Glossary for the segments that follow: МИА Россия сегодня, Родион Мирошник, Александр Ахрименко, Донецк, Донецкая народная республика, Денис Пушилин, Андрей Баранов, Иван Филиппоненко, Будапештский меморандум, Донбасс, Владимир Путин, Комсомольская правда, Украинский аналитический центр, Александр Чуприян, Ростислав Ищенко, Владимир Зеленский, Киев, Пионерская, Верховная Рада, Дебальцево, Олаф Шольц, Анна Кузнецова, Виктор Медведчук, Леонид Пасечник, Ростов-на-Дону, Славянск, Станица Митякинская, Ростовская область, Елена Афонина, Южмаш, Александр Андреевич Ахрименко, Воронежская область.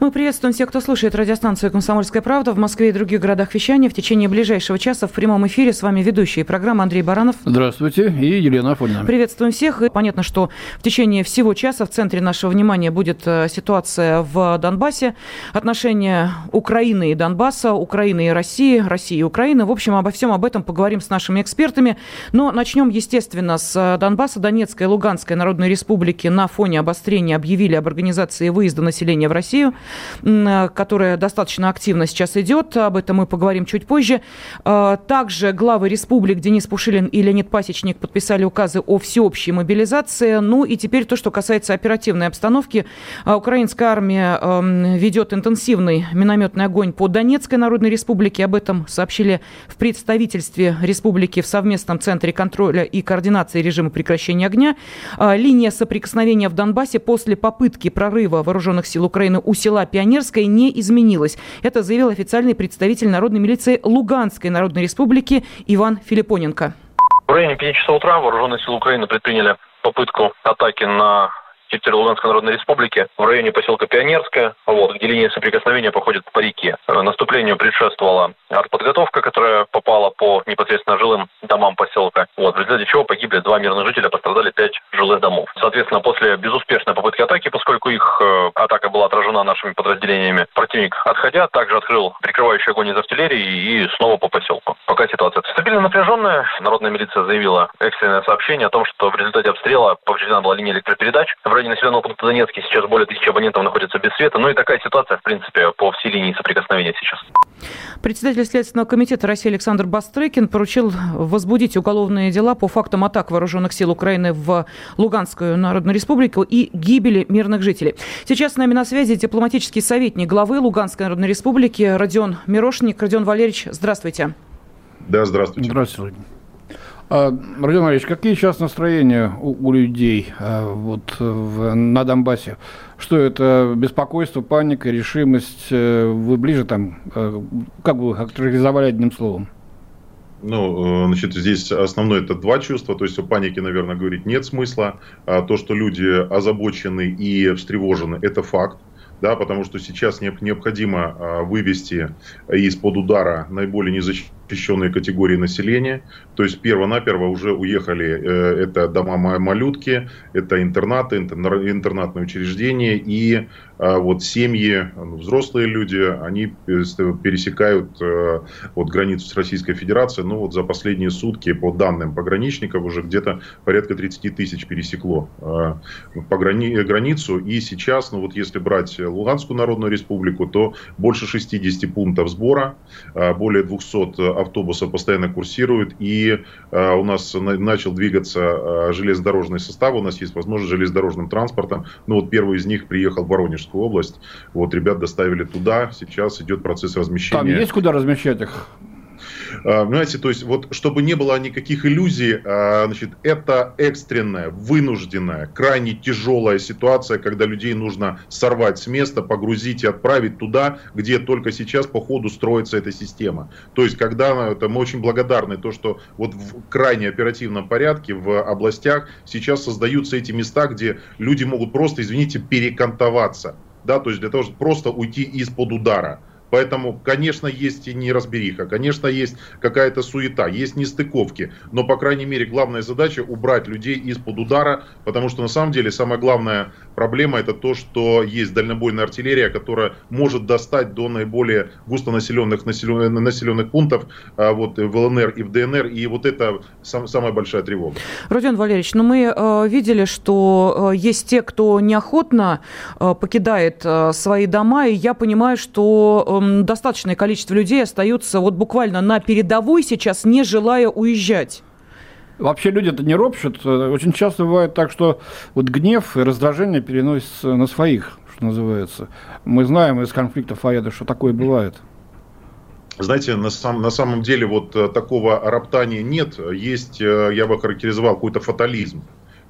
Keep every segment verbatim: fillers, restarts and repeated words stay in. Мы приветствуем всех, кто слушает радиостанцию «Комсомольская правда» в Москве и других городах вещания. В течение ближайшего часа в прямом эфире с вами ведущие программы Андрей Баранов. Здравствуйте. И Елена Афонина. Приветствуем всех. И понятно, что в течение всего часа в центре нашего внимания будет ситуация в Донбассе, отношения Украины и Донбасса, Украины и России, России и Украины. В общем, обо всем об этом поговорим с нашими экспертами. Но начнем, естественно, с Донбасса. Донецкая и Луганская народные республики на фоне обострения объявили об организации выезда населения в Россию, которая достаточно активно сейчас идет. Об этом мы поговорим чуть позже. Также главы республик Денис Пушилин и Леонид Пасечник подписали указы о всеобщей мобилизации. Ну и теперь то, что касается оперативной обстановки. Украинская армия ведет интенсивный минометный огонь по Донецкой народной республике. Об этом сообщили в представительстве республики в совместном центре контроля и координации режима прекращения огня. Линия соприкосновения в Донбассе после попытки прорыва вооруженных сил Украины у села Пионерская не изменилась. Это заявил официальный представитель народной милиции Луганской народной республики Иван Филиппоненко. В районе пяти часов утра вооруженные силы Украины предприняли попытку атаки на территорию Луганской народной республики в районе поселка Пионерская, вот, где линия соприкосновения проходит по реке. Наступлению предшествовала артподготовка, которая попала по непосредственно жилым домам поселка, вот, в результате чего погибли два мирных жителя, пострадали пять жилых домов. Соответственно, после безуспешной попытки атаки, поскольку их э, атака была отражена нашими подразделениями, противник, отходя, также открыл прикрывающий огонь из артиллерии и снова по поселку. Пока ситуация стабильно напряженная. Народная милиция заявила экстренное сообщение о том, что в результате обстрела повреждена была линия электропередач. В районе населенного пункта Донецкий сейчас более тысячи абонентов находятся без света. Ну и такая ситуация, в принципе, по всей линии соприкосновения сейчас. Председатель Следственного комитета России Александр Бастрыкин поручил возбудить уголовные дела по фактам атак вооруженных сил Украины в Луганскую народную республику и гибели мирных жителей. Сейчас с нами на связи дипломатический советник главы Луганской народной республики Родион Мирошник. Родион Валерьевич, здравствуйте. Да, здравствуйте. Здравствуйте. А, Родион Валерьевич, какие сейчас настроения у, у людей а, вот, в, на Донбассе? Что это? Беспокойство, паника, решимость? Вы ближе там? Как бы вы характеризовали одним словом? Ну, значит, здесь основное это два чувства, то есть о панике, наверное, говорить нет смысла. А то, что люди озабочены и встревожены, это факт. Да, потому что сейчас необходимо вывести из-под удара наиболее незащищенные категории населения. То есть перво-наперво уже уехали это дома-малютки, это интернаты, интернатные учреждения. И вот семьи, взрослые люди, они пересекают вот границу с Российской Федерацией. Ну вот за последние сутки, по данным пограничников, уже где-то порядка тридцать тысяч пересекло пограни- границу. И сейчас, ну вот если брать Луганскую народную республику, то больше шестьдесят пунктов сбора, более двести автобусов постоянно курсируют, и у нас начал двигаться железнодорожный состав, у нас есть возможность железнодорожным транспортом, ну вот первый из них приехал в Воронежскую область, вот ребят доставили туда, сейчас идет процесс размещения. Там есть куда размещать их? Понимаете, то есть, вот, чтобы не было никаких иллюзий, значит, это экстренная, вынужденная, крайне тяжелая ситуация, когда людей нужно сорвать с места, погрузить и отправить туда, где только сейчас по ходу строится эта система. То есть, когда это, мы очень благодарны то, что вот в крайне оперативном порядке в областях сейчас создаются эти места, где люди могут просто, извините, перекантоваться, да, то есть для того, чтобы просто уйти из-под удара. Поэтому, конечно, есть и неразбериха, конечно, есть какая-то суета, есть нестыковки. Но, по крайней мере, главная задача – убрать людей из-под удара, потому что, на самом деле, самая главная проблема – это то, что есть дальнобойная артиллерия, которая может достать до наиболее густонаселенных населен... населенных пунктов вот, в ЛНР и в ДНР. И вот это сам, самая большая тревога. Родион Валерьевич, ну мы э, видели, что э, есть те, кто неохотно э, покидает э, свои дома, и я понимаю, что... Э, достаточное количество людей остаются вот буквально на передовой сейчас, не желая уезжать. Вообще люди-то не ропщут. Очень часто бывает так, что вот гнев и раздражение переносятся на своих, что называется. Мы знаем из конфликтов а это, что такое бывает. Знаете, на, сам, на самом деле вот такого роптания нет. Есть, я бы характеризовал, какой-то фатализм.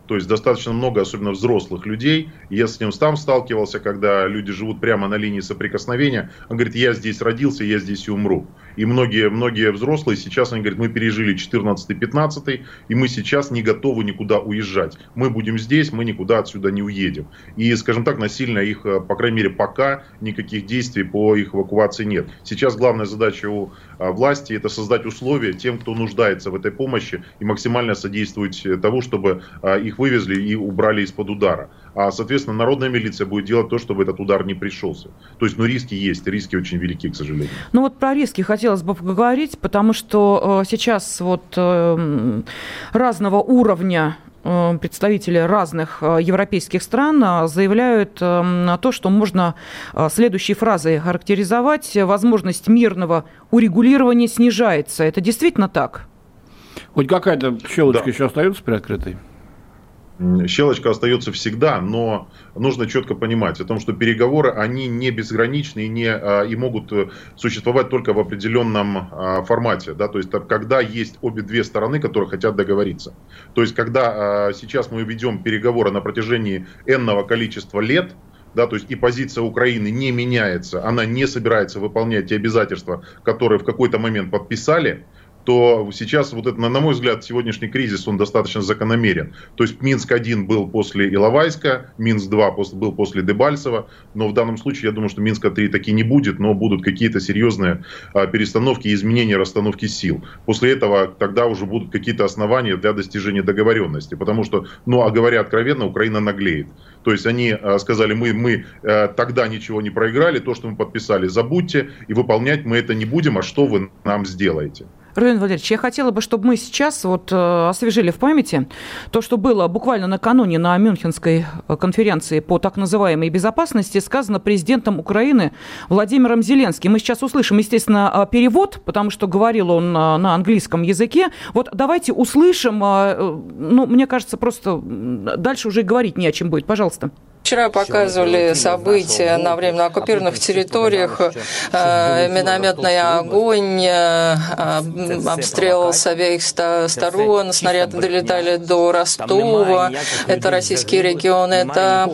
То есть достаточно много, особенно взрослых людей. Я с ним сам сталкивался, когда люди живут прямо на линии соприкосновения. Он говорит, я здесь родился, я здесь и умру. И многие, многие взрослые сейчас, они говорят, мы пережили четырнадцатый пятнадцатый, и мы сейчас не готовы никуда уезжать. Мы будем здесь, мы никуда отсюда не уедем. И, скажем так, насильно их, по крайней мере, пока никаких действий по их эвакуации нет. Сейчас главная задача у власти – это создать условия тем, кто нуждается в этой помощи, и максимально содействовать тому, чтобы их вывезли и убрали из-под удара. А, соответственно, народная милиция будет делать то, чтобы этот удар не пришелся. То есть, ну, риски есть, риски очень велики, к сожалению. Ну, вот про риски хотелось бы поговорить, потому что э, сейчас вот э, разного уровня представители разных европейских стран заявляют то, что можно следующей фразой характеризовать. Возможность мирного урегулирования снижается. Это действительно так? Хоть какая-то щелочка да. еще остается приоткрытой? Щелочка остается всегда, но нужно четко понимать о том, что переговоры, они не безграничны и, не, и могут существовать только в определенном формате. Да? То есть, когда есть обе две стороны, которые хотят договориться. То есть, когда сейчас мы ведем переговоры на протяжении энного количества лет, да, то есть и позиция Украины не меняется, она не собирается выполнять те обязательства, которые в какой-то момент подписали, то сейчас, вот это, на мой взгляд, сегодняшний кризис, он достаточно закономерен. То есть Минск один был после Иловайска, Минск два был после Дебальцева, но в данном случае, я думаю, что Минска три таки не будет, но будут какие-то серьезные а, перестановки, изменения, расстановки сил. После этого тогда уже будут какие-то основания для достижения договоренности, потому что, ну, а говоря откровенно, Украина наглеет. То есть они а, сказали, мы, мы а, тогда ничего не проиграли, то, что мы подписали, забудьте, и выполнять мы это не будем, а что вы нам сделаете? Родион Валерьевич, я хотела бы, чтобы мы сейчас вот освежили в памяти то, что было буквально накануне на Мюнхенской конференции по так называемой безопасности, сказано президентом Украины Владимиром Зеленским. Мы сейчас услышим, естественно, перевод, потому что говорил он на английском языке. Вот давайте услышим, ну, мне кажется, просто дальше уже говорить не о чем будет. Пожалуйста. Вчера показывали события на временно оккупированных территориях, минометный огонь, обстрел с обеих сторон, снаряды долетали до Ростова, это российские регионы, это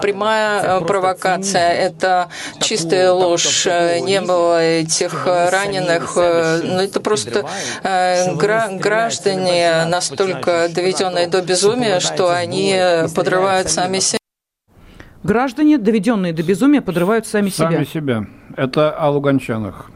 прямая провокация, это чистая ложь, не было этих раненых, но это просто граждане настолько доведенные до безумия, что они подрывают сами себя. Граждане, доведенные до безумия, подрывают сами себя. Сами себя. Это о луганчанах.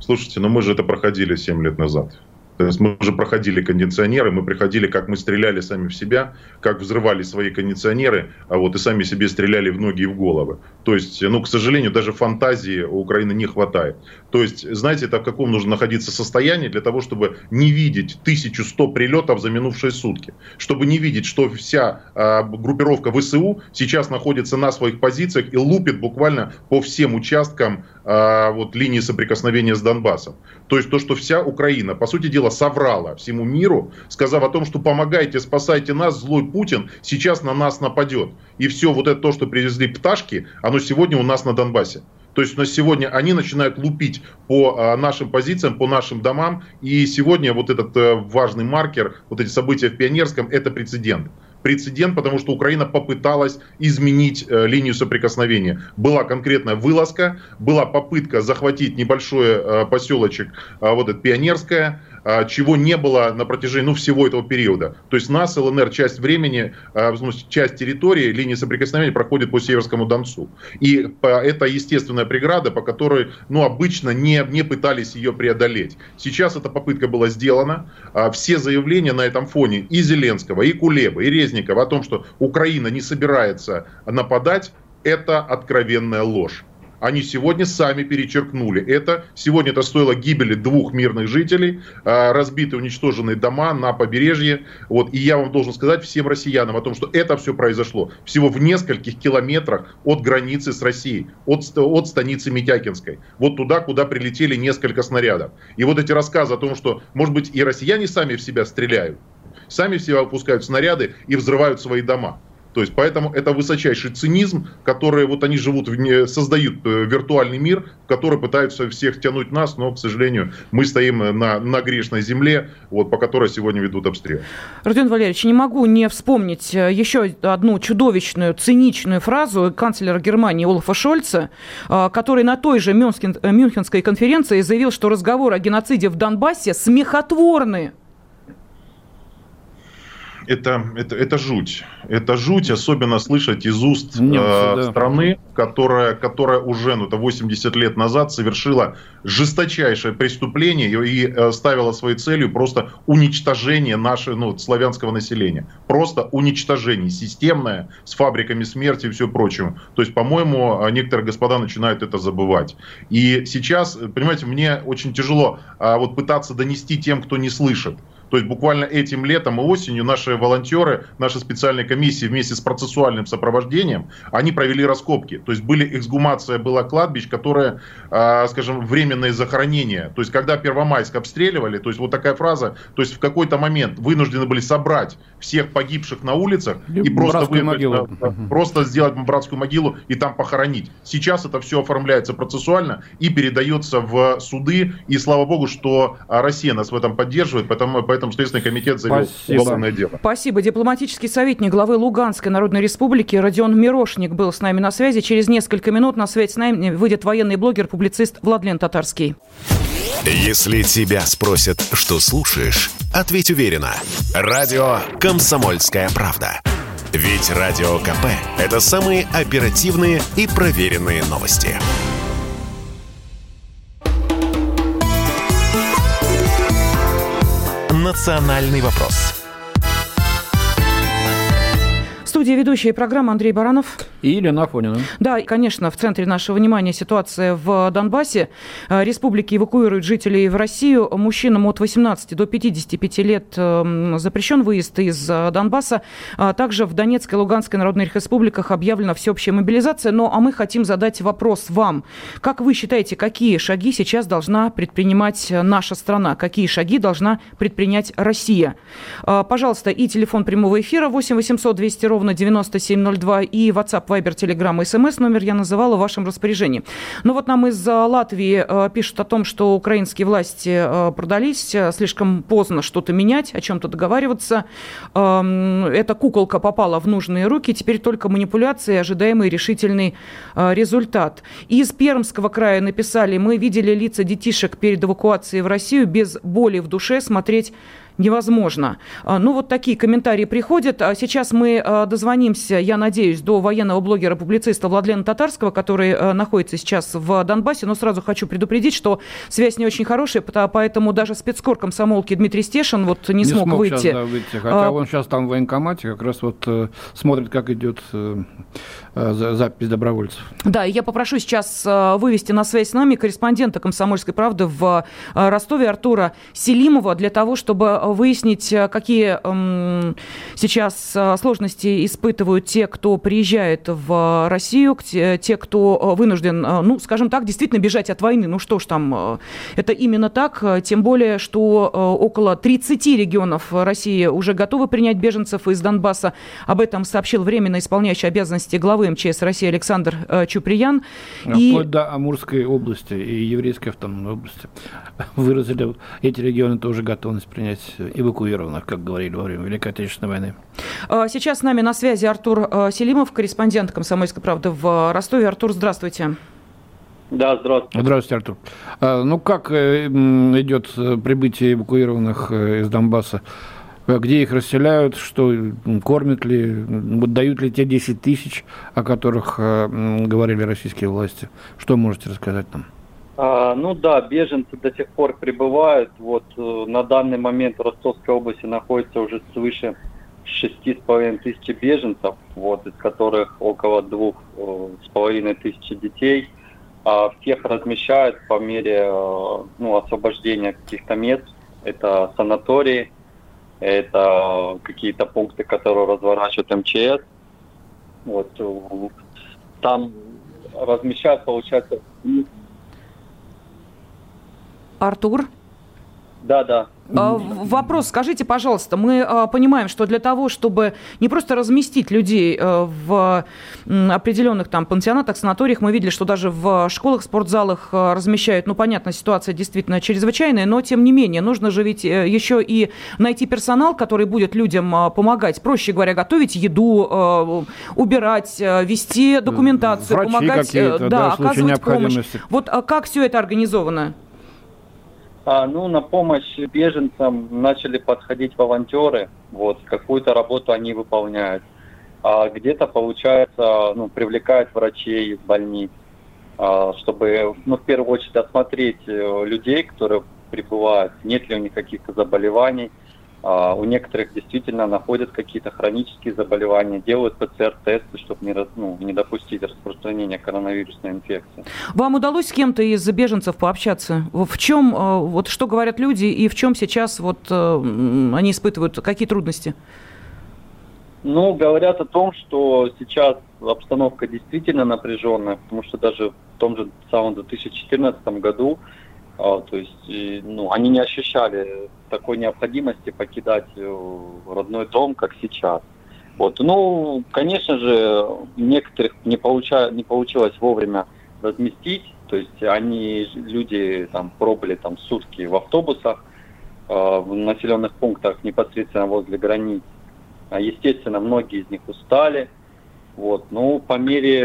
Слушайте, ну мы же это проходили семь лет назад. То есть мы уже проходили кондиционеры, мы приходили, как мы стреляли сами в себя, как взрывали свои кондиционеры, а вот и сами себе стреляли в ноги и в головы. То есть, ну, к сожалению, даже фантазии у Украины не хватает. То есть, знаете, это в каком нужно находиться состоянии для того, чтобы не видеть тысячу сто прилетов за минувшие сутки, чтобы не видеть, что вся а, группировка ВСУ сейчас находится на своих позициях и лупит буквально по всем участкам а, вот, линии соприкосновения с Донбассом. То есть то, что вся Украина, по сути дела, соврала всему миру, сказав о том, что помогайте, спасайте нас, злой Путин сейчас на нас нападет. И все вот это то, что привезли пташки, оно сегодня у нас на Донбассе. То есть у нас сегодня они начинают лупить по нашим позициям, по нашим домам. И сегодня вот этот важный маркер, вот эти события в Пионерском, это прецедент. Прецедент, потому что Украина попыталась изменить э, линию соприкосновения. Была конкретная вылазка, была попытка захватить небольшой э, поселочек, э, вот это Пионерская, э, чего не было на протяжении ну, всего этого периода. То есть нас, ЛНР, часть времени, э, часть территории, линии соприкосновения проходит по Северскому Донцу. И э, это естественная преграда, по которой ну, обычно не, не пытались ее преодолеть. Сейчас эта попытка была сделана. Э, все заявления на этом фоне и Зеленского, и Кулебы, и Резникова о том, что Украина не собирается нападать, это откровенная ложь. Они сегодня сами перечеркнули это. Сегодня это стоило гибели двух мирных жителей, разбиты, уничтоженные дома на побережье. Вот. И я вам должен сказать всем россиянам о том, что это все произошло всего в нескольких километрах от границы с Россией, от, от Станицы Митякинской. Вот туда, куда прилетели несколько снарядов. И вот эти рассказы о том, что, может быть, и россияне сами в себя стреляют, сами в себя выпускают снаряды и взрывают свои дома. То есть, поэтому это высочайший цинизм, который вот они живут, в, создают виртуальный мир, в который пытаются всех тянуть нас, но, к сожалению, мы стоим на, на грешной земле, вот, по которой сегодня ведут обстрел. Родион Валерьевич, не могу не вспомнить еще одну чудовищную, циничную фразу канцлера Германии Олафа Шольца, который на той же Мюнхен, Мюнхенской конференции заявил, что разговоры о геноциде в Донбассе смехотворны. Это, это, это жуть. Это жуть, особенно слышать из уст немцы, э, да. страны, которая, которая уже ну, это восемьдесят лет назад совершила жесточайшее преступление и, и э, ставила своей целью просто уничтожение нашего ну, славянского населения. Просто уничтожение системное, с фабриками смерти и все прочее. То есть, по-моему, некоторые господа начинают это забывать. И сейчас, понимаете, мне очень тяжело э, вот пытаться донести тем, кто не слышит. То есть буквально этим летом и осенью наши волонтеры, наши специальные комиссии вместе с процессуальным сопровождением, они провели раскопки. То есть были эксгумация, было кладбищ, которые, э, скажем, временные захоронения. То есть когда Первомайск обстреливали, то есть вот такая фраза, то есть в какой-то момент вынуждены были собрать всех погибших на улицах и, и просто, выехать, просто сделать братскую могилу и там похоронить. Сейчас это все оформляется процессуально и передается в суды. И слава богу, что Россия нас в этом поддерживает, потому поэтому Следственный комитет заявил уголовное дело. Спасибо. Дипломатический советник главы Луганской народной республики Родион Мирошник был с нами на связи. Через несколько минут на связь с нами выйдет военный блогер, публицист Владлен Татарский. Если тебя спросят, что слушаешь, ответь уверенно. Радио «Комсомольская правда». Ведь Радио КП – это самые оперативные и проверенные новости. «Национальный вопрос». В студии ведущая программы Андрей Баранов. И Елена Афонина. Да, конечно, в центре нашего внимания ситуация в Донбассе. Республики эвакуируют жителей в Россию. Мужчинам от восемнадцати до пятидесяти пяти лет запрещен выезд из Донбасса. Также в Донецкой и Луганской народных республиках объявлена всеобщая мобилизация. Ну, а мы хотим задать вопрос вам. Как вы считаете, какие шаги сейчас должна предпринимать наша страна? Какие шаги должна предпринять Россия? Пожалуйста, и телефон прямого эфира восемь восемьсот двести ровно девяносто семь ноль два и WhatsApp, Viber, Telegram, эс эм эс номер я называла в вашем распоряжении. Но вот нам из Латвии э, пишут о том, что украинские власти э, продались, слишком поздно что-то менять, о чем-то договариваться. Э, эта куколка попала в нужные руки, теперь только манипуляции, ожидаемый решительный э, результат. Из Пермского края написали: мы видели лица детишек перед эвакуацией в Россию, без боли в душе смотреть невозможно. Ну, вот такие комментарии приходят. Сейчас мы дозвонимся, я надеюсь, до военного блогера-публициста Владлена Татарского, который находится сейчас в Донбассе. Но сразу хочу предупредить, что связь не очень хорошая, поэтому даже спецкор комсомолки Дмитрий Стешин вот не, не смог, смог выйти. Сейчас, да, выйти. Хотя а... он сейчас там в военкомате как раз вот смотрит, как идет запись добровольцев. Да, я попрошу сейчас вывести на связь с нами корреспондента «Комсомольской правды» в Ростове Артура Селимова для того, чтобы выяснить, какие эм, сейчас сложности испытывают те, кто приезжает в Россию, те, кто вынужден, ну, скажем так, действительно бежать от войны. Ну что ж там, это именно так, тем более, что около тридцати регионов России уже готовы принять беженцев из Донбасса. Об этом сообщил временно исполняющий обязанности главы МЧС России Александр э, Чуприян. Вплоть и... до Амурской области и Еврейской автономной области выразили эти регионы тоже готовность принять эвакуированных, как говорили во время Великой Отечественной войны. Сейчас с нами на связи Артур Селимов, корреспондент «Комсомольской правды» в Ростове. Артур, здравствуйте. Да, здравствуйте. Здравствуйте, Артур. А, ну, как идет прибытие эвакуированных из Донбасса? Где их расселяют, что кормят ли, дают ли те десять тысяч, о которых э, говорили российские власти? Что можете рассказать нам? А, ну да, беженцы до сих пор прибывают. Вот э, на данный момент в Ростовской области находится уже свыше шести с половиной тысяч беженцев, вот, из которых около двух с половиной тысяч детей. А всех размещают по мере э, ну, освобождения каких-то мест. Это санатории, это какие-то пункты, которые разворачивают МЧС. Вот. Там размещают, получается... Артур? Да, да. Вопрос, скажите, пожалуйста, мы понимаем, что для того, чтобы не просто разместить людей в определенных там пансионатах, санаториях, мы видели, что даже в школах, спортзалах размещают, ну, понятно, ситуация действительно чрезвычайная, но, тем не менее, нужно же ведь еще и найти персонал, который будет людям помогать, проще говоря, готовить еду, убирать, вести документацию, врачи помогать, да, да, оказывать помощь. Вот как все это организовано? А, ну, на помощь беженцам начали подходить волонтеры, вот, какую-то работу они выполняют. А где-то, получается, ну, привлекают врачей из больниц, а, чтобы, ну, в первую очередь, осмотреть людей, которые прибывают, нет ли у них каких-то заболеваний. А, у некоторых действительно находят какие-то хронические заболевания, делают ПЦР-тесты, чтобы не, ну, не допустить распространения коронавирусной инфекции. Вам удалось с кем-то из беженцев пообщаться? В чем, вот что говорят люди и в чем сейчас вот они испытывают, какие трудности? Ну, говорят о том, что сейчас обстановка действительно напряженная, потому что даже в том же самом две тысячи четырнадцатом году, то есть, ну, они не ощущали такой необходимости покидать родной дом, как сейчас. Вот. Ну, конечно же, некоторых не, получа... не получилось вовремя разместить, то есть они, люди там, пробыли там, сутки в автобусах, в населенных пунктах непосредственно возле границ. Естественно, многие из них устали. Вот. Ну, по мере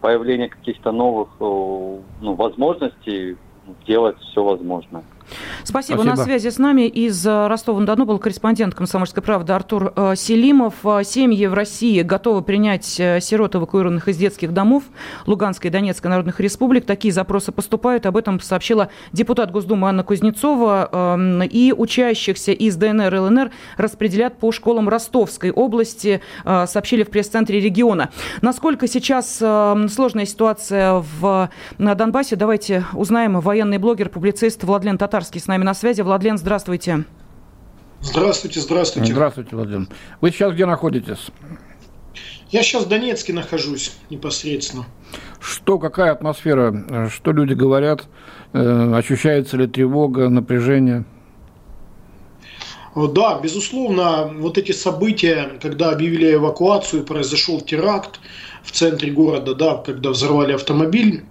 появления каких-то новых, ну, возможностей, делать все возможное. Спасибо. Спасибо. На связи с нами из Ростова-на-Дону был корреспондент «Комсомольской правды» Артур Селимов. Семьи в России готовы принять сирот, эвакуированных из детских домов Луганской и Донецкой народных республик. Такие запросы поступают. Об этом сообщила депутат Госдумы Анна Кузнецова. И учащихся из ДНР и ЛНР распределят по школам Ростовской области, сообщили в пресс-центре региона. Насколько сейчас сложная ситуация в, на Донбассе, давайте узнаем. Военный блогер, публицист Владлен Татарский с нами на связи. Владлен, здравствуйте. Здравствуйте, здравствуйте. Здравствуйте, Владлен. Вы сейчас где находитесь? Я сейчас в Донецке нахожусь непосредственно. Что, какая атмосфера? Что люди говорят? Ощущается ли тревога, напряжение? Да, безусловно, вот эти события, когда объявили эвакуацию, произошел теракт в центре города, да, когда взорвали автомобиль,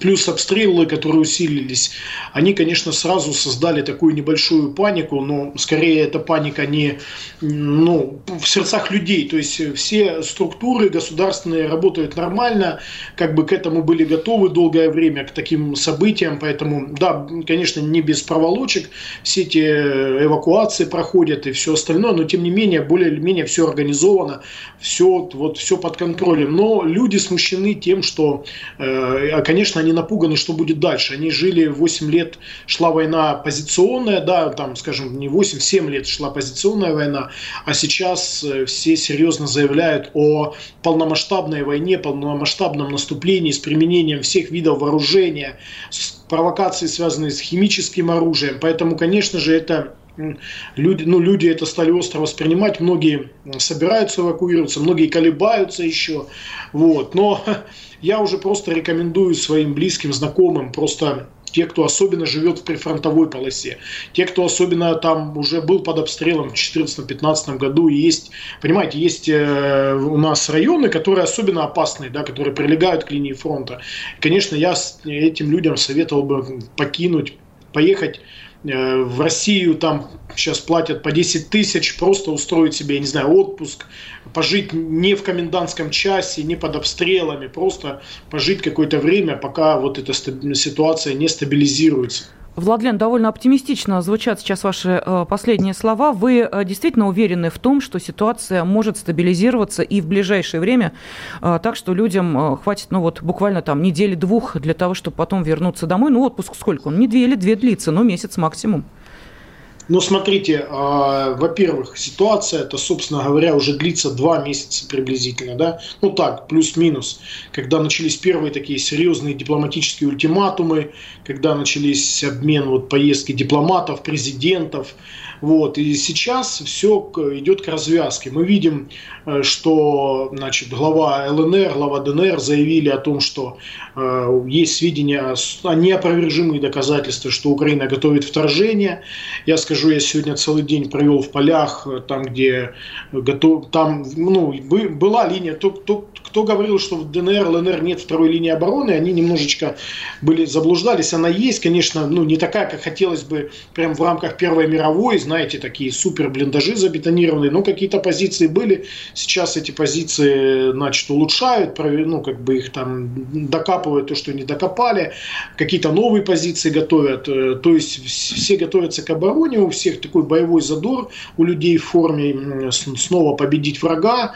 плюс обстрелы, которые усилились, они, конечно, сразу создали такую небольшую панику, но скорее эта паника не, ну, в сердцах людей. То есть все структуры государственные работают нормально, как бы к этому были готовы долгое время, к таким событиям. Поэтому, да, конечно, не без проволочек все эти эвакуации проходят и все остальное, но тем не менее, более или менее все организовано, все, вот, все под контролем. Но люди смущены тем, что, конечно, они напуганы, что будет дальше. Они жили восемь лет, шла война позиционная, да, там, скажем, не восемь, семь лет шла позиционная война, а сейчас все серьезно заявляют о полномасштабной войне, полномасштабном наступлении с применением всех видов вооружения, с провокацией, связанной с химическим оружием. Поэтому, конечно же, это... Люди, ну, люди это стали остро воспринимать, многие собираются эвакуироваться, многие колебаются еще. Вот. Но я уже просто рекомендую своим близким, знакомым, просто те, кто особенно живет в прифронтовой полосе, те, кто особенно там уже был под обстрелом в две тысячи четырнадцатом-две тысячи пятнадцатом году, есть, понимаете, есть э, у нас районы, которые особенно опасные, да, которые прилегают к линии фронта. И, конечно, я этим людям советовал бы покинуть, поехать в Россию, там сейчас платят по десять тысяч, просто устроить себе, я не знаю, отпуск, пожить не в комендантском часе, не под обстрелами, просто пожить какое-то время, пока вот эта ситуация не стабилизируется. Владлен, довольно оптимистично звучат сейчас ваши последние слова. Вы действительно уверены в том, что ситуация может стабилизироваться и в ближайшее время, так что людям хватит, ну вот, буквально там недели-двух для того, чтобы потом вернуться домой? Ну, отпуск сколько? Он не две или две длится, но месяц максимум. Ну, смотрите, э, во-первых, ситуация, это, собственно говоря, уже длится два месяца приблизительно, да, ну так, плюс-минус, когда начались первые такие серьезные дипломатические ультиматумы, когда начались обмен, вот, поездки дипломатов, президентов, вот, и сейчас все идет к развязке. Мы видим, что, значит, глава ЛНР, глава ДНР заявили о том, что э, есть сведения, неопровержимые доказательства, что Украина готовит вторжение. Я скажу, скажу, я сегодня целый день провел в полях, там, где готов, там, ну, была линия. Кто, кто, кто говорил, что в ДНР, ЛНР нет второй линии обороны, они немножечко были, заблуждались. Она есть, конечно, ну, не такая, как хотелось бы, прям в рамках Первой мировой, знаете, такие супер блиндажи забетонированные, но какие-то позиции были. Сейчас эти позиции, значит, улучшают, ну, как бы их там докапывают, то, что не докопали, какие-то новые позиции готовят, то есть все готовятся к обороне, у всех такой боевой задор, у людей в форме снова победить врага.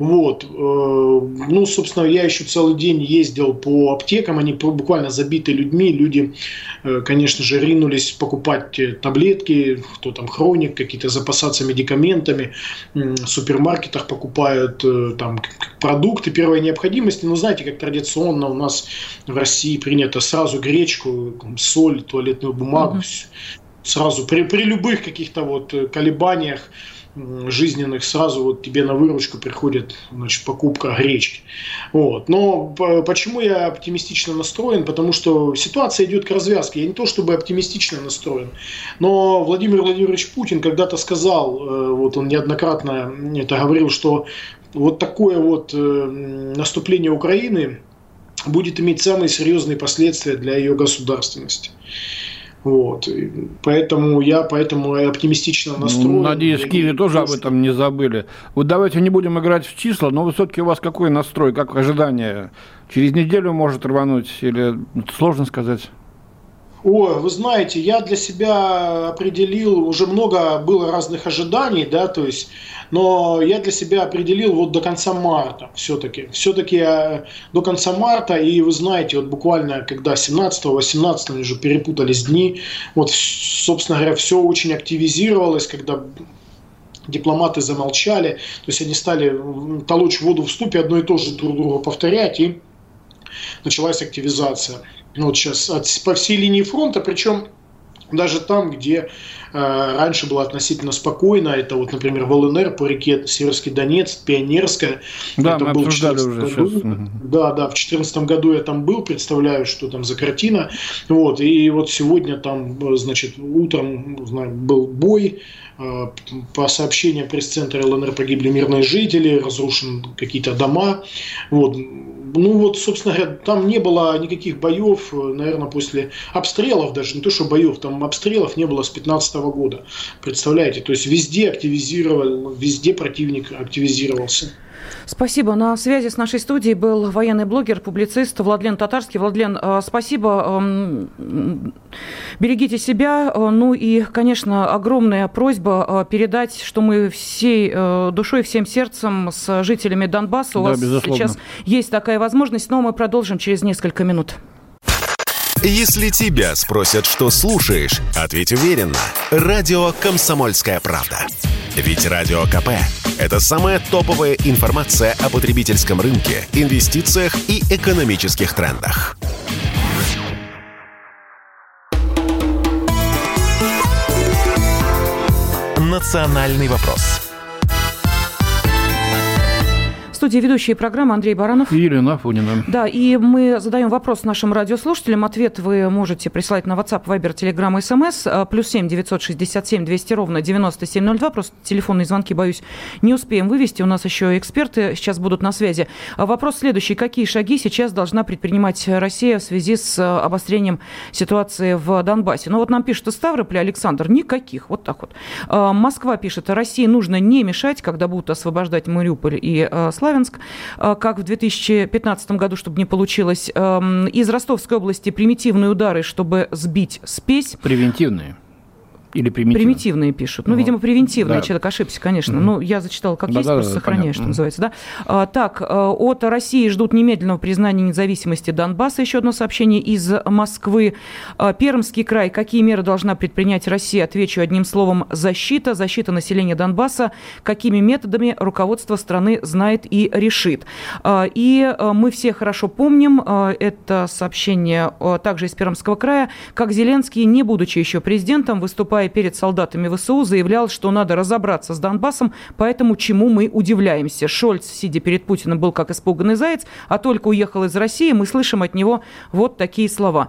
Вот. Ну, собственно, я еще целый день ездил по аптекам, они буквально забиты людьми, люди, конечно же, ринулись покупать таблетки, кто там хроник, какие-то запасаться медикаментами, в супермаркетах покупают там продукты первой необходимости, ну, знаете, как традиционно у нас в России принято сразу гречку, соль, туалетную бумагу, mm-hmm. сразу при, при любых каких-то вот колебаниях жизненных сразу вот тебе на выручку приходит, значит, покупка гречки. Вот. Но почему я оптимистично настроен? Потому что ситуация идет к развязке. Я не то чтобы оптимистично настроен, но Владимир Владимирович Путин когда-то сказал, вот он неоднократно это говорил, что вот такое вот наступление Украины будет иметь самые серьезные последствия для ее государственности. Вот. И поэтому я поэтому оптимистично настроен. Ну, надеюсь, в Киеве тоже об этом не забыли. Вот давайте не будем играть в числа, но все-таки у вас какой настрой, как ожидание? Через неделю может рвануть или сложно сказать? О, вы знаете, я для себя определил, уже много было разных ожиданий, да, то есть, но я для себя определил вот до конца марта все-таки. Все-таки до конца марта, и вы знаете, вот буквально когда семнадцатого восемнадцатого они же перепутались дни, вот, собственно говоря, все очень активизировалось, когда дипломаты замолчали, то есть они стали толочь воду в ступе, одно и то же друг друга повторять, и началась активизация. Вот сейчас от, по всей линии фронта, причем даже там, где э, раньше было относительно спокойно, это вот, например, в ЛНР по реке Северский Донец, Пионерская. Да, это мы был обсуждали уже сейчас. Да, да, в две тысячи четырнадцатом году я там был, представляю, что там за картина. Вот, и вот сегодня там, значит, утром знаю, был бой. По сообщениям пресс-центра ЛНР погибли мирные жители, разрушены какие-то дома. Вот. Ну вот, собственно говоря, там не было никаких боев, наверное, после обстрелов даже, не то что боев, там обстрелов не было с две тысячи пятнадцатого года. Представляете, то есть везде активизировал, везде противник активизировался. Спасибо. На связи с нашей студией был военный блогер, публицист Владлен Татарский. Владлен, спасибо. Берегите себя. Ну и, конечно, огромная просьба передать, что мы всей душой, всем сердцем с жителями Донбасса. У да, вас безусловно. Сейчас есть такая возможность, но мы продолжим через несколько минут. Если тебя спросят, что слушаешь, ответь уверенно. Радио «Комсомольская правда». Ведь Радио КП – это самая топовая информация о потребительском рынке, инвестициях и экономических трендах. Национальный вопрос. В студии ведущие программы Андрей Баранов и Елена Афонина. Да, и мы задаем вопрос нашим радиослушателям. Ответ вы можете присылать на WhatsApp, Viber, Telegram, эс эм эс. Плюс семь девятьсот шестьдесят семь двести ровно девяносто семь ноль два. Просто телефонные звонки, боюсь, не успеем вывести. У нас еще эксперты сейчас будут на связи. Вопрос следующий. Какие шаги сейчас должна предпринимать Россия в связи с обострением ситуации в Донбассе? Ну вот нам пишет из Ставрополя Александр. Никаких. Вот так вот. Москва пишет. России нужно не мешать, когда будут освобождать Мариуполь и Славянск, как в две тысячи пятнадцатом году, чтобы не получилось. Из Ростовской области примитивные удары, чтобы сбить спесь. Превентивные. Или примитивные? Примитивные пишут. Ну, ну видимо, превентивные. Да. Человек ошибся, конечно. Mm-hmm. Ну, я зачитала, как да, есть, да, просто да, сохраняю, понятно. Что называется. Да? А, так, от России ждут немедленного признания независимости Донбасса. Еще одно сообщение из Москвы. Пермский край. Какие меры должна предпринять Россия? Отвечу одним словом. Защита. Защита населения Донбасса. Какими методами руководство страны знает и решит. И мы все хорошо помним это сообщение также из Пермского края. Как Зеленский, не будучи еще президентом, выступает выступая перед солдатами ВСУ, заявлял, что надо разобраться с Донбассом, поэтому чему мы удивляемся. Шольц, сидя перед Путиным, был как испуганный заяц, а только уехал из России, мы слышим от него вот такие слова.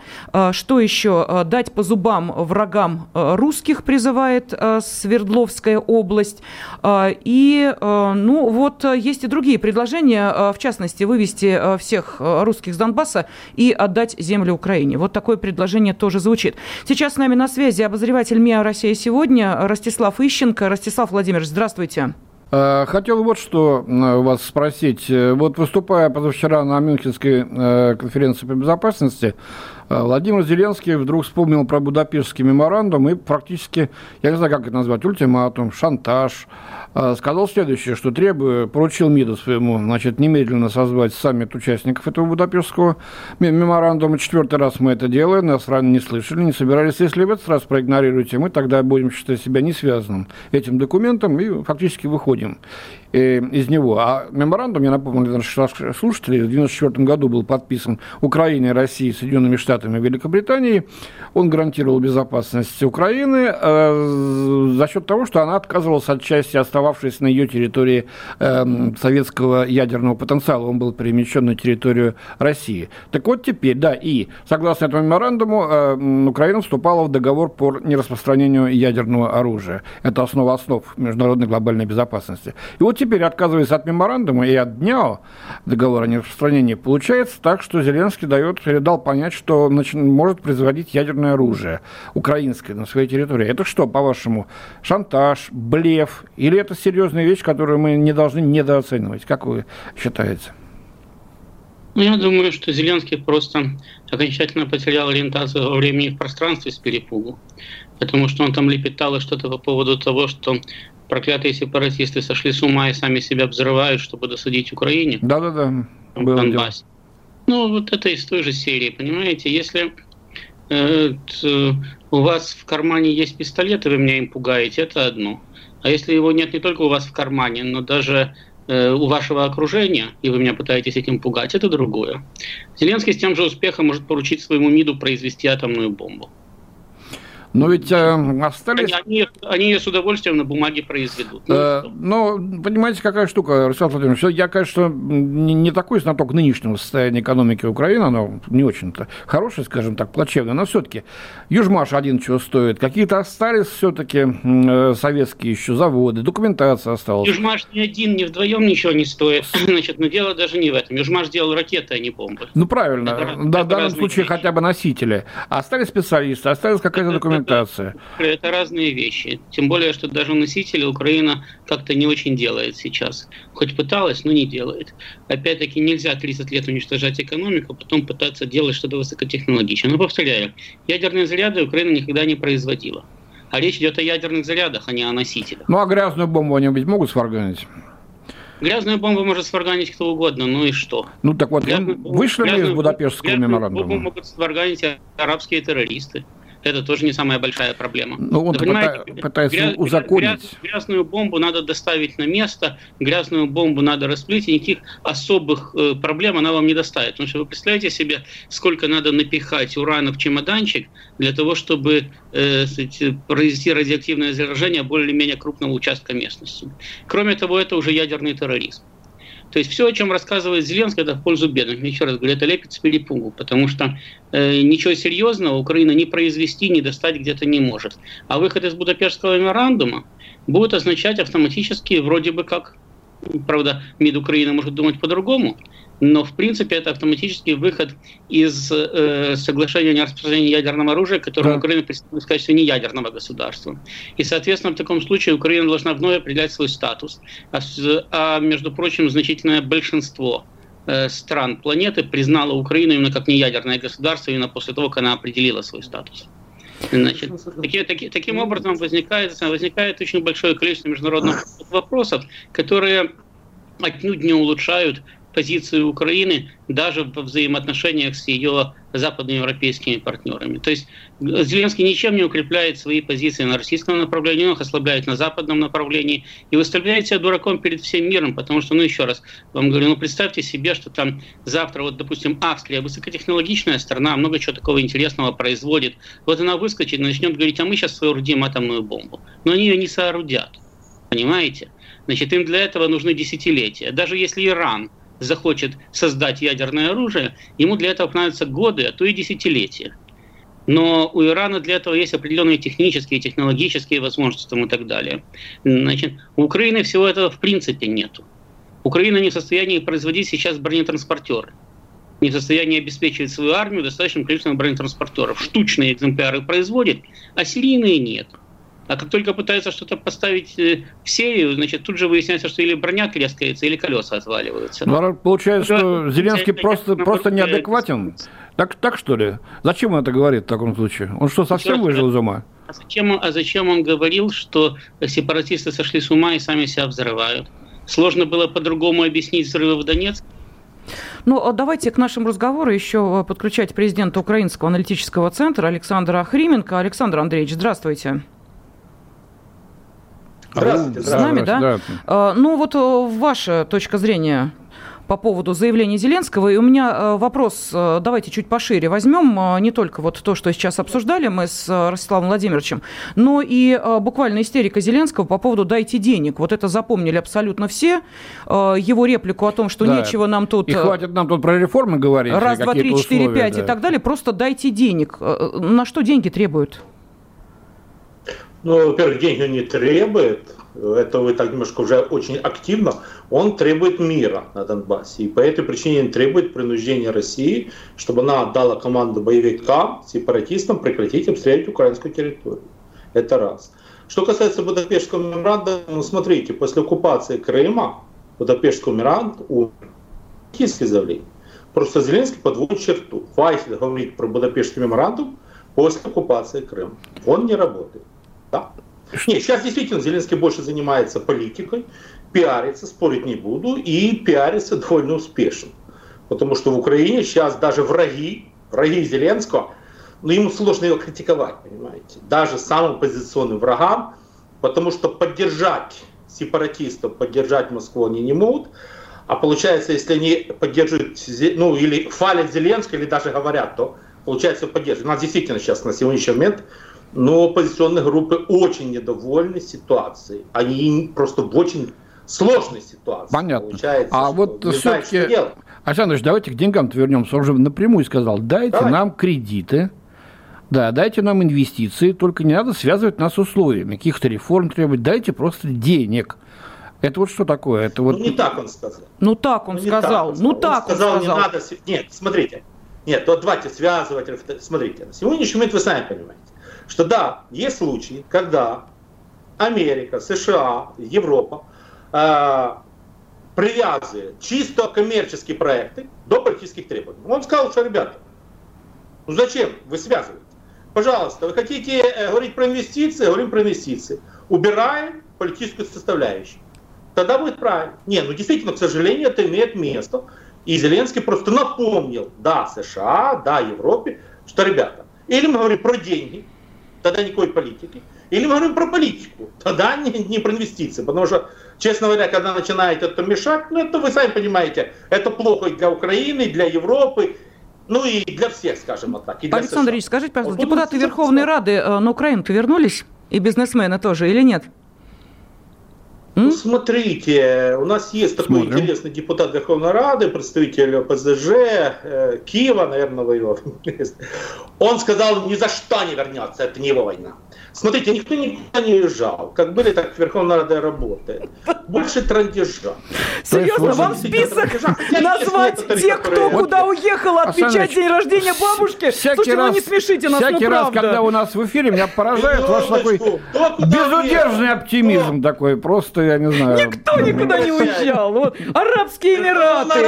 Что еще? Дать по зубам врагам русских, призывает Свердловская область. И, ну, вот есть и другие предложения, в частности, вывести всех русских с Донбасса и отдать землю Украине. Вот такое предложение тоже звучит. Сейчас с нами на связи обозреватель МИА «Россия сегодня» Ростислав Ищенко. Ростислав Владимирович, здравствуйте. Хотел вот что вас спросить. Вот выступая позавчера на Мюнхенской конференции по безопасности, Владимир Зеленский вдруг вспомнил про Будапештский меморандум и практически, я не знаю, как это назвать, ультиматум, шантаж. Сказал следующее, что требую, поручил МИДу своему, значит, немедленно созвать саммит участников этого Будапештского меморандума. Четвертый раз мы это делаем, нас ранее не слышали, не собирались. Если в этот раз проигнорируете, мы тогда будем считать себя несвязанным этим документом и фактически выходим из него. А меморандум, я напомню, для наших слушателей, в девяносто четвёртом году был подписан Украиной, Россией, Соединенными Штатами и Великобританией. Он гарантировал безопасность Украины э, за счет того, что она отказывалась от части, остававшейся на ее территории э, советского ядерного потенциала. Он был перемещен на территорию России. Так вот теперь, да, и согласно этому меморандуму, э, Украина вступала в договор по нераспространению ядерного оружия. Это основа основ международной глобальной безопасности. И вот теперь, отказываясь от меморандума и от ДНЯО, договора о нераспространении, получается так, что Зеленский дает, передал понять, что начи- может производить ядерное оружие украинское на своей территории. Это что, по-вашему, шантаж, блеф? Или это серьезная вещь, которую мы не должны недооценивать? Как вы считаете? Я думаю, что Зеленский просто окончательно потерял ориентацию во времени и в пространстве с перепугу. Потому что он там лепетал и что-то по поводу того, что проклятые сепаратисты сошли с ума и сами себя взрывают, чтобы досадить Украине. Да-да-да. В Донбассе. Ну, вот это из той же серии, понимаете? Если э, т, у вас в кармане есть пистолет, и вы меня им пугаете, это одно. А если его нет не только у вас в кармане, но даже э, у вашего окружения, и вы меня пытаетесь этим пугать, это другое. Зеленский с тем же успехом может поручить своему МИДу произвести атомную бомбу. Но ведь э, остались... Они, они ее с удовольствием на бумаге произведут. Э, ну, понимаете, какая штука, Александр Владимирович. Я, конечно, не, не такой знаток нынешнего состояния экономики Украины. Оно не очень-то хорошее, скажем так, плачевное. Но все-таки Южмаш один чего стоит. Какие-то остались все-таки э, советские еще заводы. Документация осталась. Южмаш ни один, ни вдвоем ничего не стоит. Значит, но дело даже не в этом. Южмаш делал ракеты, а не бомбы. Ну, правильно. Это, да, это в данном случае вещи. Хотя бы носители. Остались специалисты, остались какая-то документация. Это, это разные вещи. Тем более, что даже носители Украина как-то не очень делает сейчас. Хоть пыталась, но не делает. Опять-таки, нельзя тридцать лет уничтожать экономику, потом пытаться делать что-то высокотехнологичное. Но повторяю, ядерные заряды Украина никогда не производила. А речь идет о ядерных зарядах, а не о носителях. Ну а грязную бомбу они ведь могут сварганить? Грязную бомбу может сварганить кто угодно, ну и что? Ну так вот, грязную, вышли мы из Будапештского меморандума. Грязную бомбу могут сварганить арабские террористы. Это тоже не самая большая проблема. Ну, он да, пытается гряз, узаконить. Гряз, грязную бомбу надо доставить на место, грязную бомбу надо расплыть, и никаких особых э, проблем она вам не доставит. Потому что вы представляете себе, сколько надо напихать урана в чемоданчик для того, чтобы э, произвести радиоактивное заражение более-менее крупного участка местности. Кроме того, это уже ядерный терроризм. То есть все, о чем рассказывает Зеленский, это в пользу бедных. Еще раз говорю, это лепит с перепугу, потому что э, ничего серьезного Украина не произвести, не достать где-то не может. А выход из Будапештского меморандума будет означать автоматически, вроде бы как, правда, МИД Украины может думать по-другому, но в принципе это автоматический выход из э, соглашения о нераспространении ядерного оружия, которое да. Украина представляет в качестве неядерного государства. И, соответственно, в таком случае Украина должна вновь определять свой статус. А, а между прочим, значительное большинство э, стран планеты признало Украину именно как неядерное государство именно после того, как она определила свой статус. Значит, таки, таки, таким образом возникает, возникает очень большое количество международных вопросов, которые отнюдь не улучшают позицию Украины даже во взаимоотношениях с ее западноевропейскими партнерами. То есть Зеленский ничем не укрепляет свои позиции на российском направлении, он их ослабляет на западном направлении и выставляет себя дураком перед всем миром, потому что, ну еще раз вам говорю, ну представьте себе, что там завтра, вот допустим, Австрия, высокотехнологичная страна, много чего такого интересного производит, вот она выскочит и начнет говорить, а мы сейчас соорудим атомную бомбу. Но они ее не соорудят, понимаете? Значит, им для этого нужны десятилетия. Даже если Иран захочет создать ядерное оружие, ему для этого понадобятся годы, а то и десятилетия. Но у Ирана для этого есть определенные технические, технологические возможности и так далее. Значит, у Украины всего этого в принципе нету. Украина не в состоянии производить сейчас бронетранспортеры, не в состоянии обеспечивать свою армию достаточным количеством бронетранспортеров. Штучные экземпляры производит, а серийные нет. А как только пытаются что-то поставить в серию, значит, тут же выясняется, что или броня трескается, или колеса отваливаются. Ну, получается, да, что Зеленский просто, просто неадекватен? Так, так что ли? Зачем он это говорит в таком случае? Он что, совсем выжил из ума? А зачем, а зачем он говорил, что сепаратисты сошли с ума и сами себя взрывают? Сложно было по-другому объяснить взрывы в Донецке? Ну, давайте к нашему разговору еще подключать президента Украинского аналитического центра Александра Ахрименко. Александр Андреевич, здравствуйте. Здравствуйте. С нами, да? да? Ну, вот ваша точка зрения по поводу заявления Зеленского. И у меня вопрос, давайте чуть пошире возьмем, не только вот то, что сейчас обсуждали мы с Ростиславом Владимировичем, но и буквально истерика Зеленского по поводу «дайте денег». Вот это запомнили абсолютно все. Его реплику о том, что да, нечего нам тут... И хватит нам тут про реформы говорить. Раз, два, три, четыре, условия, пять да. и так далее. Просто дайте денег. На что деньги требуют? Ну, во-первых, деньги он не требует, это вы так немножко уже очень активно, он требует мира на Донбассе. И по этой причине он требует принуждения России, чтобы она отдала команду боевикам, сепаратистам прекратить обстрелять украинскую территорию. Это раз. Что касается Будапештского меморандума, ну смотрите, после оккупации Крыма Будапештский меморандум умер. Киевские заявления. Просто Зеленский подводит черту. Хватит говорить про Будапештский меморандум после оккупации Крыма. Он не работает. Да. Нет, сейчас действительно Зеленский больше занимается политикой, пиарится, спорить не буду, и пиарится довольно успешно. Потому что в Украине сейчас даже враги, враги Зеленского, ну ему сложно его критиковать, понимаете, даже самым оппозиционным врагам, потому что поддержать сепаратистов, поддержать Москву они не могут, а получается, если они поддерживают, ну или хвалят Зеленского, или даже говорят, то получается поддерживают. У нас действительно сейчас на сегодняшний момент... Но оппозиционные группы очень недовольны ситуацией. Они просто в очень сложной ситуации. Понятно. Получается, а вот все-таки, Александр Ильич, давайте к деньгам-то вернемся. Он же напрямую сказал, дайте Давай. нам кредиты, да, дайте нам инвестиции, только не надо связывать нас с условиями, каких-то реформ требовать, дайте просто денег. Это вот что такое? Это вот... Ну, не так он сказал. Ну, так он, ну, сказал. Так он сказал. Ну, так он сказал. Он сказал, не надо... Нет, смотрите. Нет, вот давайте связывать. Смотрите, на сегодняшний момент вы сами понимаете, что да, есть случаи, когда Америка, США, Европа э, привязывают чисто коммерческие проекты до политических требований. Он сказал, что, ребята, ну зачем вы связываете? Пожалуйста, вы хотите э, говорить про инвестиции, говорим про инвестиции. Убираем политическую составляющую. Тогда будет правильно. Не, ну действительно, к сожалению, это имеет место. И Зеленский просто напомнил, да, США, да, Европе, что, ребята, или мы говорим про деньги, тогда никакой политики. Или мы говорим про политику, тогда не, не про инвестиции. Потому что, честно говоря, когда начинаете это мешать, ну это вы сами понимаете, это плохо и для Украины, и для Европы, ну и для всех, скажем вот так. Александр Ильич, скажите, пожалуйста, вот депутаты Верховной сказал. Рады на Украину-то вернулись? И бизнесмены тоже, или нет? Ну, смотрите, у нас есть такой Смотрим. интересный депутат Верховной Рады, представитель ОПЗЖ, э, Киева, наверное, воевал. Он сказал, ни за что не вернется, это не его война. Смотрите, никто никуда не уезжал. Как были, так Верховная Рада работает. Больше трандежа. Серьезно, вам список назвать тех, кто куда уехал отмечать день рождения бабушки? Слушайте, ну не смешите нас, ну правда. Всякий раз, когда у нас в эфире, меня поражает ваш такой безудержный оптимизм такой, просто. Я не знаю. Никто никуда не уезжал. Вот. Арабские Эмираты,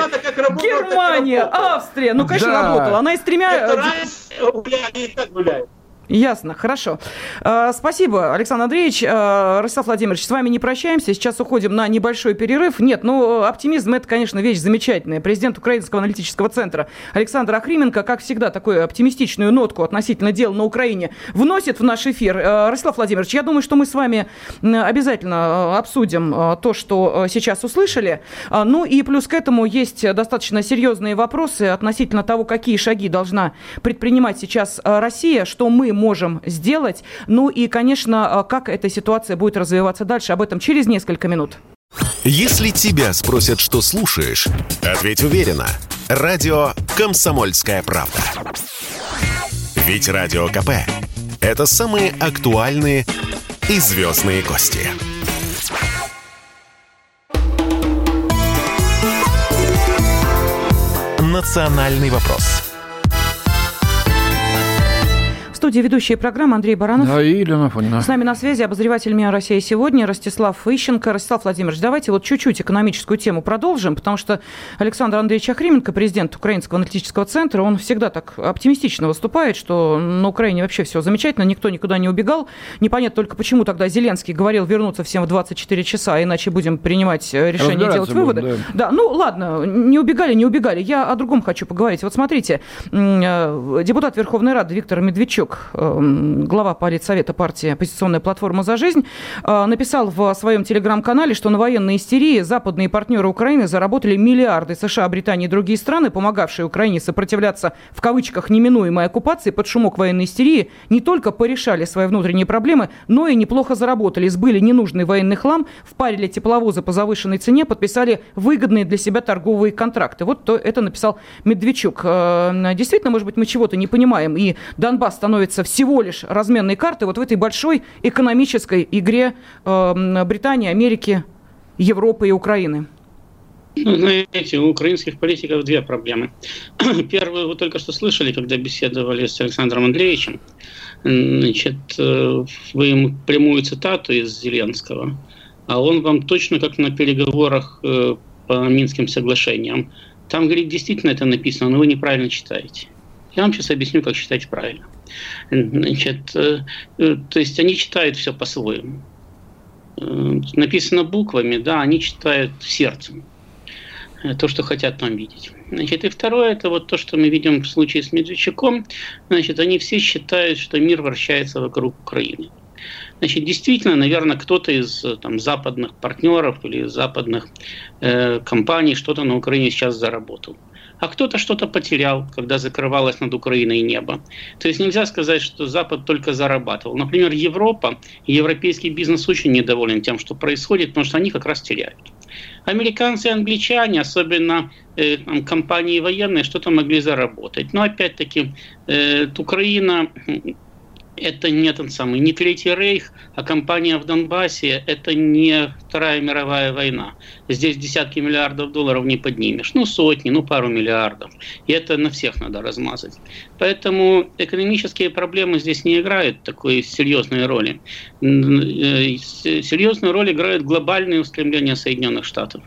Германия, Австрия. Ну, конечно, да. работала. Она и с тремя... Раньше гуляли и так гуляют. Ясно, хорошо. Спасибо, Александр Андреевич. Ростислав Владимирович, с вами не прощаемся. Сейчас уходим на небольшой перерыв. Нет, ну, оптимизм – это, конечно, вещь замечательная. Президент Украинского аналитического центра Александр Ахрименко, как всегда, такую оптимистичную нотку относительно дел на Украине вносит в наш эфир. Ростислав Владимирович, я думаю, что мы с вами обязательно обсудим то, что сейчас услышали. Ну и плюс к этому есть достаточно серьезные вопросы относительно того, какие шаги должна предпринимать сейчас Россия, что мы можем сделать. Ну и, конечно, как эта ситуация будет развиваться дальше, об этом через несколько минут. Если тебя спросят, что слушаешь, ответь уверенно. Радио «Комсомольская правда». Ведь Радио КП – это самые актуальные и звездные гости. «Национальный вопрос». В студии ведущая программа Андрей Баранов. Да, и Елена Афонина. С нами на связи обозреватель МИА «Россия сегодня» Ростислав Ищенко. Ростислав Владимирович, давайте вот чуть-чуть экономическую тему продолжим, потому что Александр Андреевич Ахрименко, президент Украинского аналитического центра, он всегда так оптимистично выступает, что на Украине вообще все замечательно, никто никуда не убегал. Непонятно только, почему тогда Зеленский говорил вернуться всем в двадцать четыре часа, иначе будем принимать решение, делать выводы. Будем, да. да, ну ладно, не убегали, не убегали. Я о другом хочу поговорить. Вот смотрите, депутат Верховной Рады Виктор Медведчук, глава политсовета партии «Оппозиционная платформа за жизнь», написал в своем телеграм-канале, что на военной истерии западные партнеры Украины заработали миллиарды. США, Британия и другие страны, помогавшие Украине сопротивляться в кавычках неминуемой оккупации под шумок военной истерии, не только порешали свои внутренние проблемы, но и неплохо заработали, сбыли ненужный военный хлам, впарили тепловозы по завышенной цене, подписали выгодные для себя торговые контракты. Вот то, это написал Медведчук. Действительно, может быть, мы чего-то не понимаем, и Донбасс становится всего лишь разменной карты вот в этой большой экономической игре э, Британии, Америки, Европы и Украины? Ну, знаете, у украинских политиков две проблемы. Первую вы только что слышали, когда беседовали с Александром Андреевичем. Значит, вы ему прямую цитату из Зеленского, а он вам точно как на переговорах по Минским соглашениям. Там, говорит, действительно это написано, но вы неправильно читаете. Я вам сейчас объясню, как читать правильно. Значит, то есть они читают все по-своему. Написано буквами, да, они читают сердцем то, что хотят нам видеть. Значит, и второе, это вот то, что мы видим в случае с Медведчуком. Значит, они все считают, что мир вращается вокруг Украины. Значит, действительно, наверное, кто-то из там, западных партнеров или западных э, компаний что-то на Украине сейчас заработал. А кто-то что-то потерял, когда закрывалось над Украиной небо. То есть нельзя сказать, что Запад только зарабатывал. Например, Европа и европейский бизнес очень недоволен тем, что происходит, потому что они как раз теряют. Американцы и англичане, особенно э, там, компании военные, что-то могли заработать. Но опять-таки э, Украина... Это не тот самый, не Третий Рейх, а кампания в Донбассе – это не Вторая мировая война. Здесь десятки миллиардов долларов не поднимешь. Ну, сотни, ну, пару миллиардов. И это на всех надо размазать. Поэтому экономические проблемы здесь не играют такой серьезной роли. Серьезную роль играют глобальные устремления Соединенных Штатов.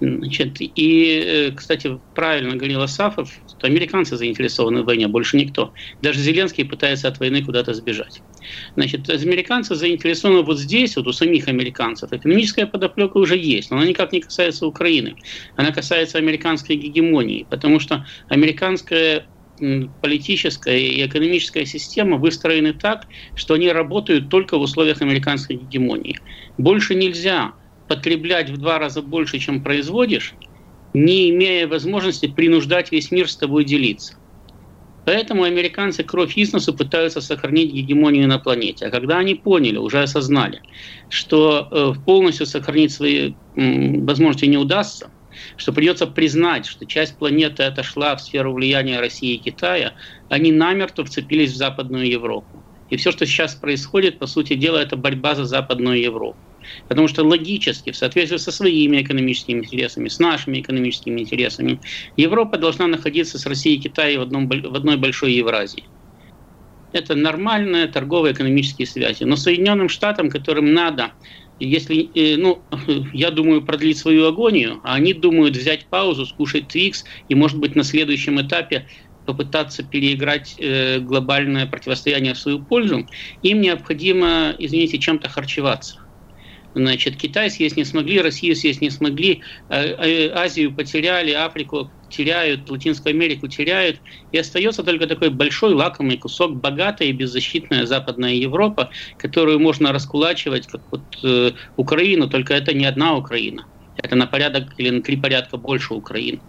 Значит, и, кстати, правильно говорил Асафов, что американцы заинтересованы в войне, больше никто. Даже Зеленский пытается от войны куда-то сбежать. Значит, американцы заинтересованы вот здесь, вот у самих американцев. Экономическая подоплека уже есть, но она никак не касается Украины. Она касается американской гегемонии, потому что американская политическая и экономическая система выстроены так, что они работают только в условиях американской гегемонии. Больше нельзя потреблять в два раза больше, чем производишь, не имея возможности принуждать весь мир с тобой делиться. Поэтому американцы кровь из носу пытаются сохранить гегемонию на планете. А когда они поняли, уже осознали, что полностью сохранить свои возможности не удастся, что придется признать, что часть планеты отошла в сферу влияния России и Китая, они намертво вцепились в Западную Европу. И все, что сейчас происходит, по сути дела, это борьба за Западную Европу. Потому что логически, в соответствии со своими экономическими интересами, с нашими экономическими интересами, Европа должна находиться с Россией и Китаем в, одном, в одной большой Евразии. Это нормальные торгово-экономические связи. Но Соединенным Штатам, которым надо, если, ну, я думаю, продлить свою агонию, а они думают взять паузу, скушать Твикс и, может быть, на следующем этапе попытаться переиграть э, глобальное противостояние в свою пользу, им необходимо, извините, чем-то харчеваться. Значит, Китай съесть не смогли, Россию съесть не смогли, Азию потеряли, Африку теряют, Латинскую Америку теряют, и остается только такой большой лакомый кусок, богатая и беззащитная Западная Европа, которую можно раскулачивать, как вот э, Украину, только это не одна Украина, это на порядок или на три порядка больше Украины.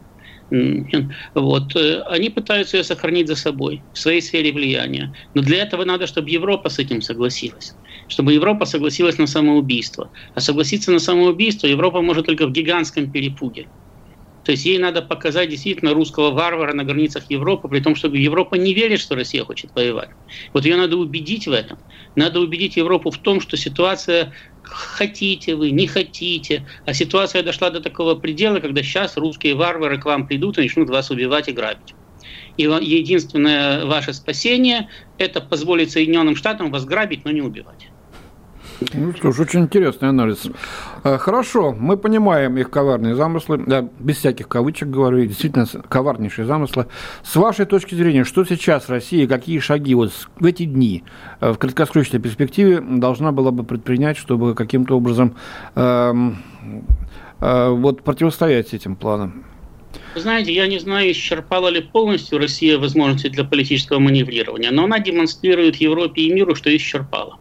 Вот. Они пытаются ее сохранить за собой, в своей сфере влияния. Но для этого надо, чтобы Европа с этим согласилась. Чтобы Европа согласилась на самоубийство. А согласиться на самоубийство Европа может только в гигантском перепуге. То есть ей надо показать действительно русского варвара на границах Европы, при том, что Европа не верит, что Россия хочет воевать. Вот ее надо убедить в этом. Надо убедить Европу в том, что ситуация... хотите вы, не хотите. А ситуация дошла до такого предела, когда сейчас русские варвары к вам придут и начнут вас убивать и грабить. И единственное ваше спасение – это позволить Соединенным Штатам вас грабить, но не убивать. Ну что ж, очень интересный анализ. Хорошо, мы понимаем их коварные замыслы, да, без всяких кавычек говорю, действительно коварнейшие замыслы. С вашей точки зрения, что сейчас Россия, какие шаги вот в эти дни в краткосрочной перспективе должна была бы предпринять, чтобы каким-то образом э, э, вот, противостоять этим планам? Вы знаете, я не знаю, исчерпала ли полностью Россия возможности для политического маневрирования, но она демонстрирует Европе и миру, что исчерпала.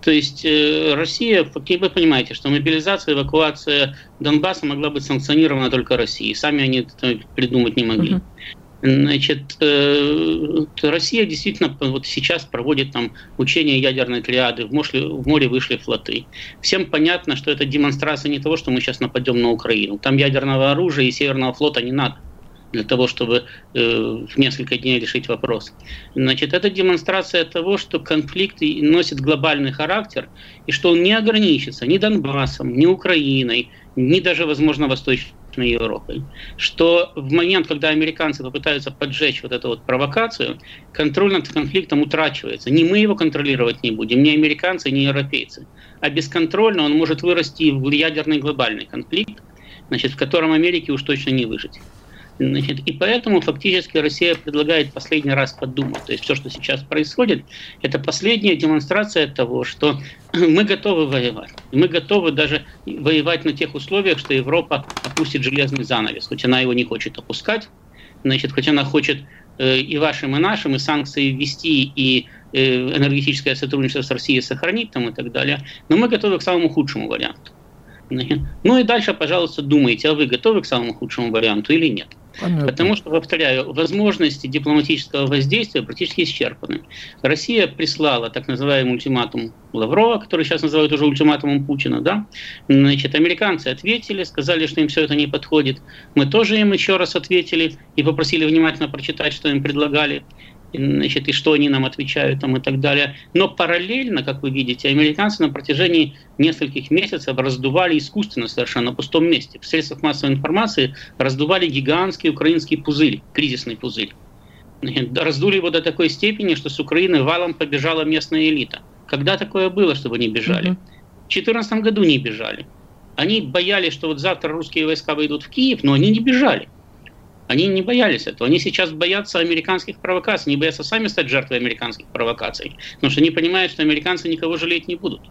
То есть Россия, как вы понимаете, что мобилизация, эвакуация Донбасса могла быть санкционирована только Россией. Сами они это придумать не могли. Uh-huh. Значит, Россия действительно вот сейчас проводит там учения ядерной триады, в море, в море вышли флоты. Всем понятно, что это демонстрация не того, что мы сейчас нападем на Украину. Там ядерного оружия и Северного флота не надо для того, чтобы э, в несколько дней решить вопрос. Значит, это демонстрация того, что конфликт носит глобальный характер, и что он не ограничится ни Донбассом, ни Украиной, ни даже, возможно, Восточной Европой. Что в момент, когда американцы попытаются поджечь вот эту вот провокацию, контроль над конфликтом утрачивается. Ни мы его контролировать не будем, ни американцы, ни европейцы. А бесконтрольно он может вырасти в ядерный глобальный конфликт, значит, в котором Америке уж точно не выжить. Значит, и поэтому фактически Россия предлагает последний раз подумать. То есть все, что сейчас происходит, это последняя демонстрация того, что мы готовы воевать. Мы готовы даже воевать на тех условиях, что Европа опустит железный занавес. Хоть она его не хочет опускать, значит, хоть она хочет э, и вашим, и нашим, и санкции ввести, и э, энергетическое сотрудничество с Россией сохранить там, и так далее. Но мы готовы к самому худшему варианту. Ну и дальше, пожалуйста, думайте, а вы готовы к самому худшему варианту или нет? Понятно. Потому что, повторяю, возможности дипломатического воздействия практически исчерпаны. Россия прислала так называемый ультиматум Лаврова, который сейчас называют уже ультиматумом Путина, да? Значит, американцы ответили, сказали, что им все это не подходит. Мы тоже им еще раз ответили и попросили внимательно прочитать, что им предлагали. Значит, и что они нам отвечают там, и так далее. Но параллельно, как вы видите, американцы на протяжении нескольких месяцев раздували искусственно совершенно на пустом месте. В средствах массовой информации раздували гигантский украинский пузырь, кризисный пузырь. Раздули его до такой степени, что с Украины валом побежала местная элита. Когда такое было, чтобы они бежали? В две тысячи четырнадцатом году не бежали. Они боялись, что вот завтра русские войска выйдут в Киев, но они не бежали. Они не боялись этого. Они сейчас боятся американских провокаций, они боятся сами стать жертвой американских провокаций, потому что они понимают, что американцы никого жалеть не будут.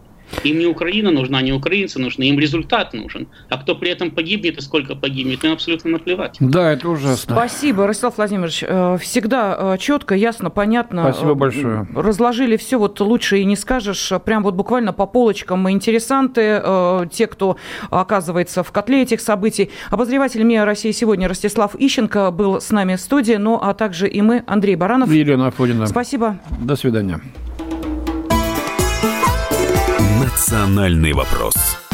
Им не Украина нужна, не украинцы нужны, им результат нужен. А кто при этом погибнет и сколько погибнет, им абсолютно наплевать. Да, это ужасно. Спасибо, Ростислав Владимирович. Всегда четко, ясно, понятно. Спасибо большое. Разложили все, вот лучше и не скажешь. Прям вот буквально по полочкам интересанты, те, кто оказывается в котле этих событий. Обозреватель МИА России сегодня Ростислав Ищенко был с нами в студии, ну а также и мы, Андрей Баранов. Елена Афонина. Спасибо. До свидания. Национальный вопрос.